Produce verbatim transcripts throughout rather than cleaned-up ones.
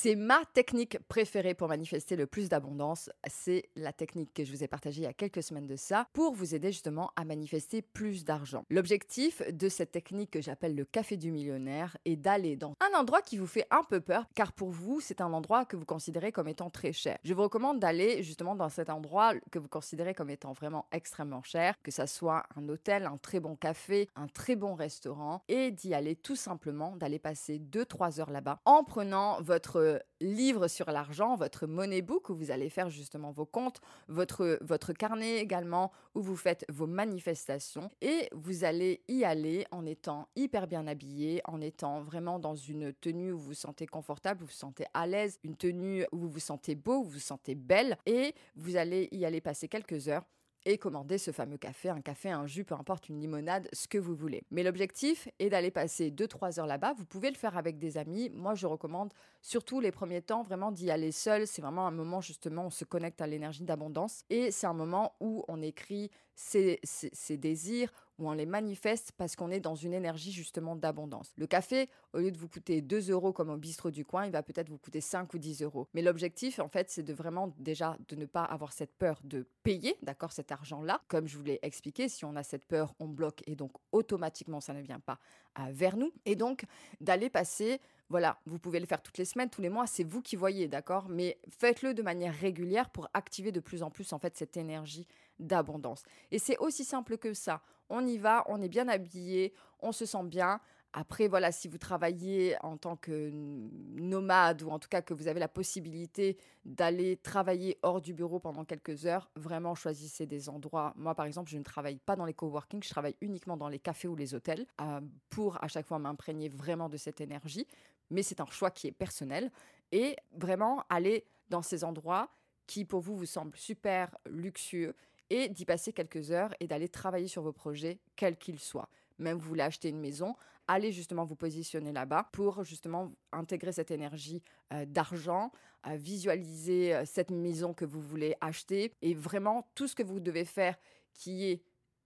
C'est ma technique préférée pour manifester le plus d'abondance. C'est la technique que je vous ai partagée il y a quelques semaines de ça pour vous aider justement à manifester plus d'argent. L'objectif de cette technique que j'appelle le Café du Millionnaire est d'aller dans un endroit qui vous fait un peu peur, car pour vous, c'est un endroit que vous considérez comme étant très cher. Je vous recommande d'aller justement dans cet endroit que vous considérez comme étant vraiment extrêmement cher, que ça soit un hôtel, un très bon café, un très bon restaurant, et d'y aller tout simplement, d'aller passer deux à trois heures là-bas en prenant votre livre sur l'argent, votre money book où vous allez faire justement vos comptes, votre, votre carnet également où vous faites vos manifestations, et vous allez y aller en étant hyper bien habillé, en étant vraiment dans une tenue où vous vous sentez confortable, où vous vous sentez à l'aise, une tenue où vous vous sentez beau, où vous vous sentez belle, et vous allez y aller passer quelques heures et commander ce fameux café, un café, un jus, peu importe, une limonade, ce que vous voulez. Mais l'objectif est d'aller passer deux à trois heures là-bas. Vous pouvez le faire avec des amis. Moi, je recommande surtout les premiers temps vraiment d'y aller seul. C'est vraiment un moment justement où on se connecte à l'énergie d'abondance, et c'est un moment où on écrit ses, ses, ses désirs, où on les manifeste parce qu'on est dans une énergie justement d'abondance. Le café, au lieu de vous coûter deux euros comme au bistrot du coin, il va peut-être vous coûter cinq ou dix euros. Mais l'objectif, en fait, c'est de vraiment déjà de ne pas avoir cette peur de payer, d'accord, cet argent-là. Comme je vous l'ai expliqué, si on a cette peur, on bloque, et donc automatiquement, ça ne vient pas euh, vers nous. Et donc, d'aller passer... Voilà, vous pouvez le faire toutes les semaines, tous les mois, c'est vous qui voyez, d'accord ? Mais faites-le de manière régulière pour activer de plus en plus, en fait, cette énergie d'abondance. Et c'est aussi simple que ça. On y va, on est bien habillé, on se sent bien. Après, voilà, si vous travaillez en tant que nomade, ou en tout cas que vous avez la possibilité d'aller travailler hors du bureau pendant quelques heures, vraiment choisissez des endroits. Moi, par exemple, je ne travaille pas dans les coworking, je travaille uniquement dans les cafés ou les hôtels euh, pour à chaque fois m'imprégner vraiment de cette énergie. Mais c'est un choix qui est personnel, et vraiment aller dans ces endroits qui pour vous vous semblent super luxueux, et d'y passer quelques heures et d'aller travailler sur vos projets, quels qu'ils soient. Même vous voulez acheter une maison, allez justement vous positionner là-bas pour justement intégrer cette énergie euh, d'argent, euh, visualiser euh, cette maison que vous voulez acheter, et vraiment tout ce que vous devez faire qui est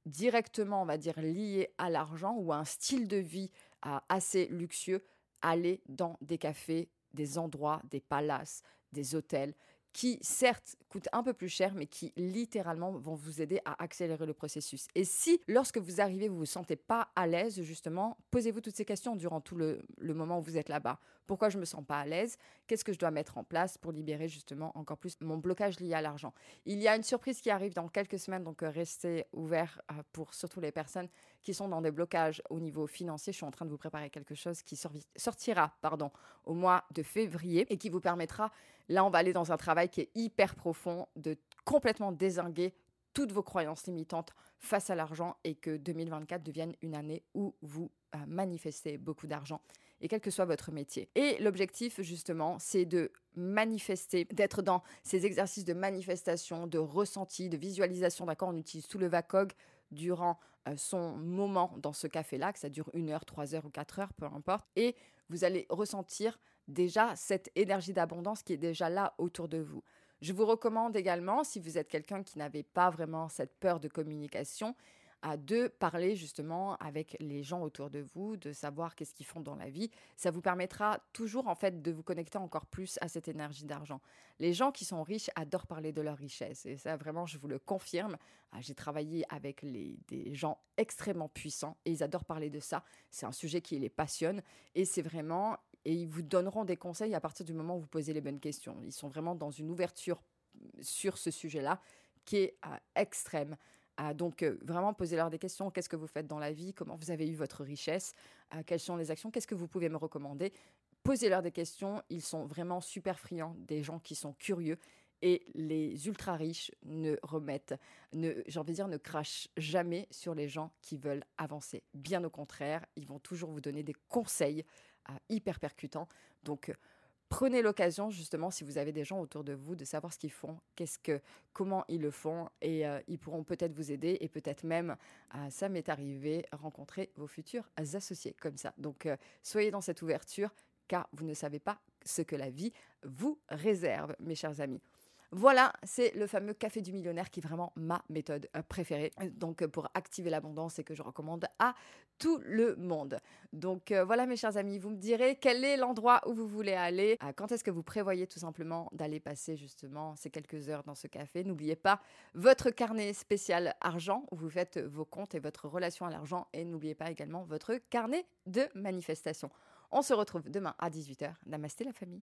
directement, on va dire, lié à l'argent ou à un style de vie euh, assez luxueux, allez dans des cafés, des endroits, des palaces, des hôtels, qui certes coûtent un peu plus cher, mais qui littéralement vont vous aider à accélérer le processus. Et si, lorsque vous arrivez, vous ne vous sentez pas à l'aise, justement, posez-vous toutes ces questions durant tout le, le moment où vous êtes là-bas. Pourquoi je ne me sens pas à l'aise ? Qu'est-ce que je dois mettre en place pour libérer justement encore plus mon blocage lié à l'argent ? Il y a une surprise qui arrive dans quelques semaines, donc restez ouverts pour surtout les personnes qui sont dans des blocages au niveau financier. Je suis en train de vous préparer quelque chose qui sortira pardon, au mois de février, et qui vous permettra, là on va aller dans un travail qui est hyper profond, de complètement dézinguer toutes vos croyances limitantes face à l'argent, et que deux mille vingt-quatre devienne une année où vous euh, manifestez beaucoup d'argent, et quel que soit votre métier. Et l'objectif justement, c'est de manifester, d'être dans ces exercices de manifestation, de ressenti, de visualisation, d'accord, on utilise tout le VACOG durant euh, son moment dans ce café-là, que ça dure une heure, trois heures ou quatre heures, peu importe, et vous allez ressentir déjà cette énergie d'abondance qui est déjà là autour de vous. Je vous recommande également, si vous êtes quelqu'un qui n'avait pas vraiment cette peur de communication, à de parler justement avec les gens autour de vous, de savoir qu'est-ce qu'ils font dans la vie. Ça vous permettra toujours en fait de vous connecter encore plus à cette énergie d'argent. Les gens qui sont riches adorent parler de leur richesse, et ça vraiment je vous le confirme. J'ai travaillé avec les, des gens extrêmement puissants, et ils adorent parler de ça. C'est un sujet qui les passionne, et c'est vraiment, et ils vous donneront des conseils à partir du moment où vous posez les bonnes questions. Ils sont vraiment dans une ouverture sur ce sujet-là qui est euh, extrême. Ah, donc, euh, vraiment, posez-leur des questions. Qu'est-ce que vous faites dans la vie ? Comment vous avez eu votre richesse ? euh, Quelles sont les actions ? Qu'est-ce que vous pouvez me recommander ? Posez-leur des questions. Ils sont vraiment super friands des gens qui sont curieux. Et les ultra-riches ne remettent, ne, j'ai envie de dire, ne crachent jamais sur les gens qui veulent avancer. Bien au contraire, ils vont toujours vous donner des conseils euh, hyper percutants. Donc, euh, prenez l'occasion, justement, si vous avez des gens autour de vous, de savoir ce qu'ils font, qu'est-ce que, comment ils le font, et euh, ils pourront peut-être vous aider, et peut-être même, euh, ça m'est arrivé, rencontrer vos futurs associés comme ça. Donc, euh, soyez dans cette ouverture, car vous ne savez pas ce que la vie vous réserve, mes chers amis. Voilà, c'est le fameux Café du Millionnaire qui est vraiment ma méthode préférée, donc pour activer l'abondance et que je recommande à tout le monde. Donc euh, voilà mes chers amis, vous me direz quel est l'endroit où vous voulez aller, euh, quand est-ce que vous prévoyez tout simplement d'aller passer justement ces quelques heures dans ce café. N'oubliez pas votre carnet spécial argent où vous faites vos comptes et votre relation à l'argent, et n'oubliez pas également votre carnet de manifestation. On se retrouve demain à dix-huit heures. Namasté la famille.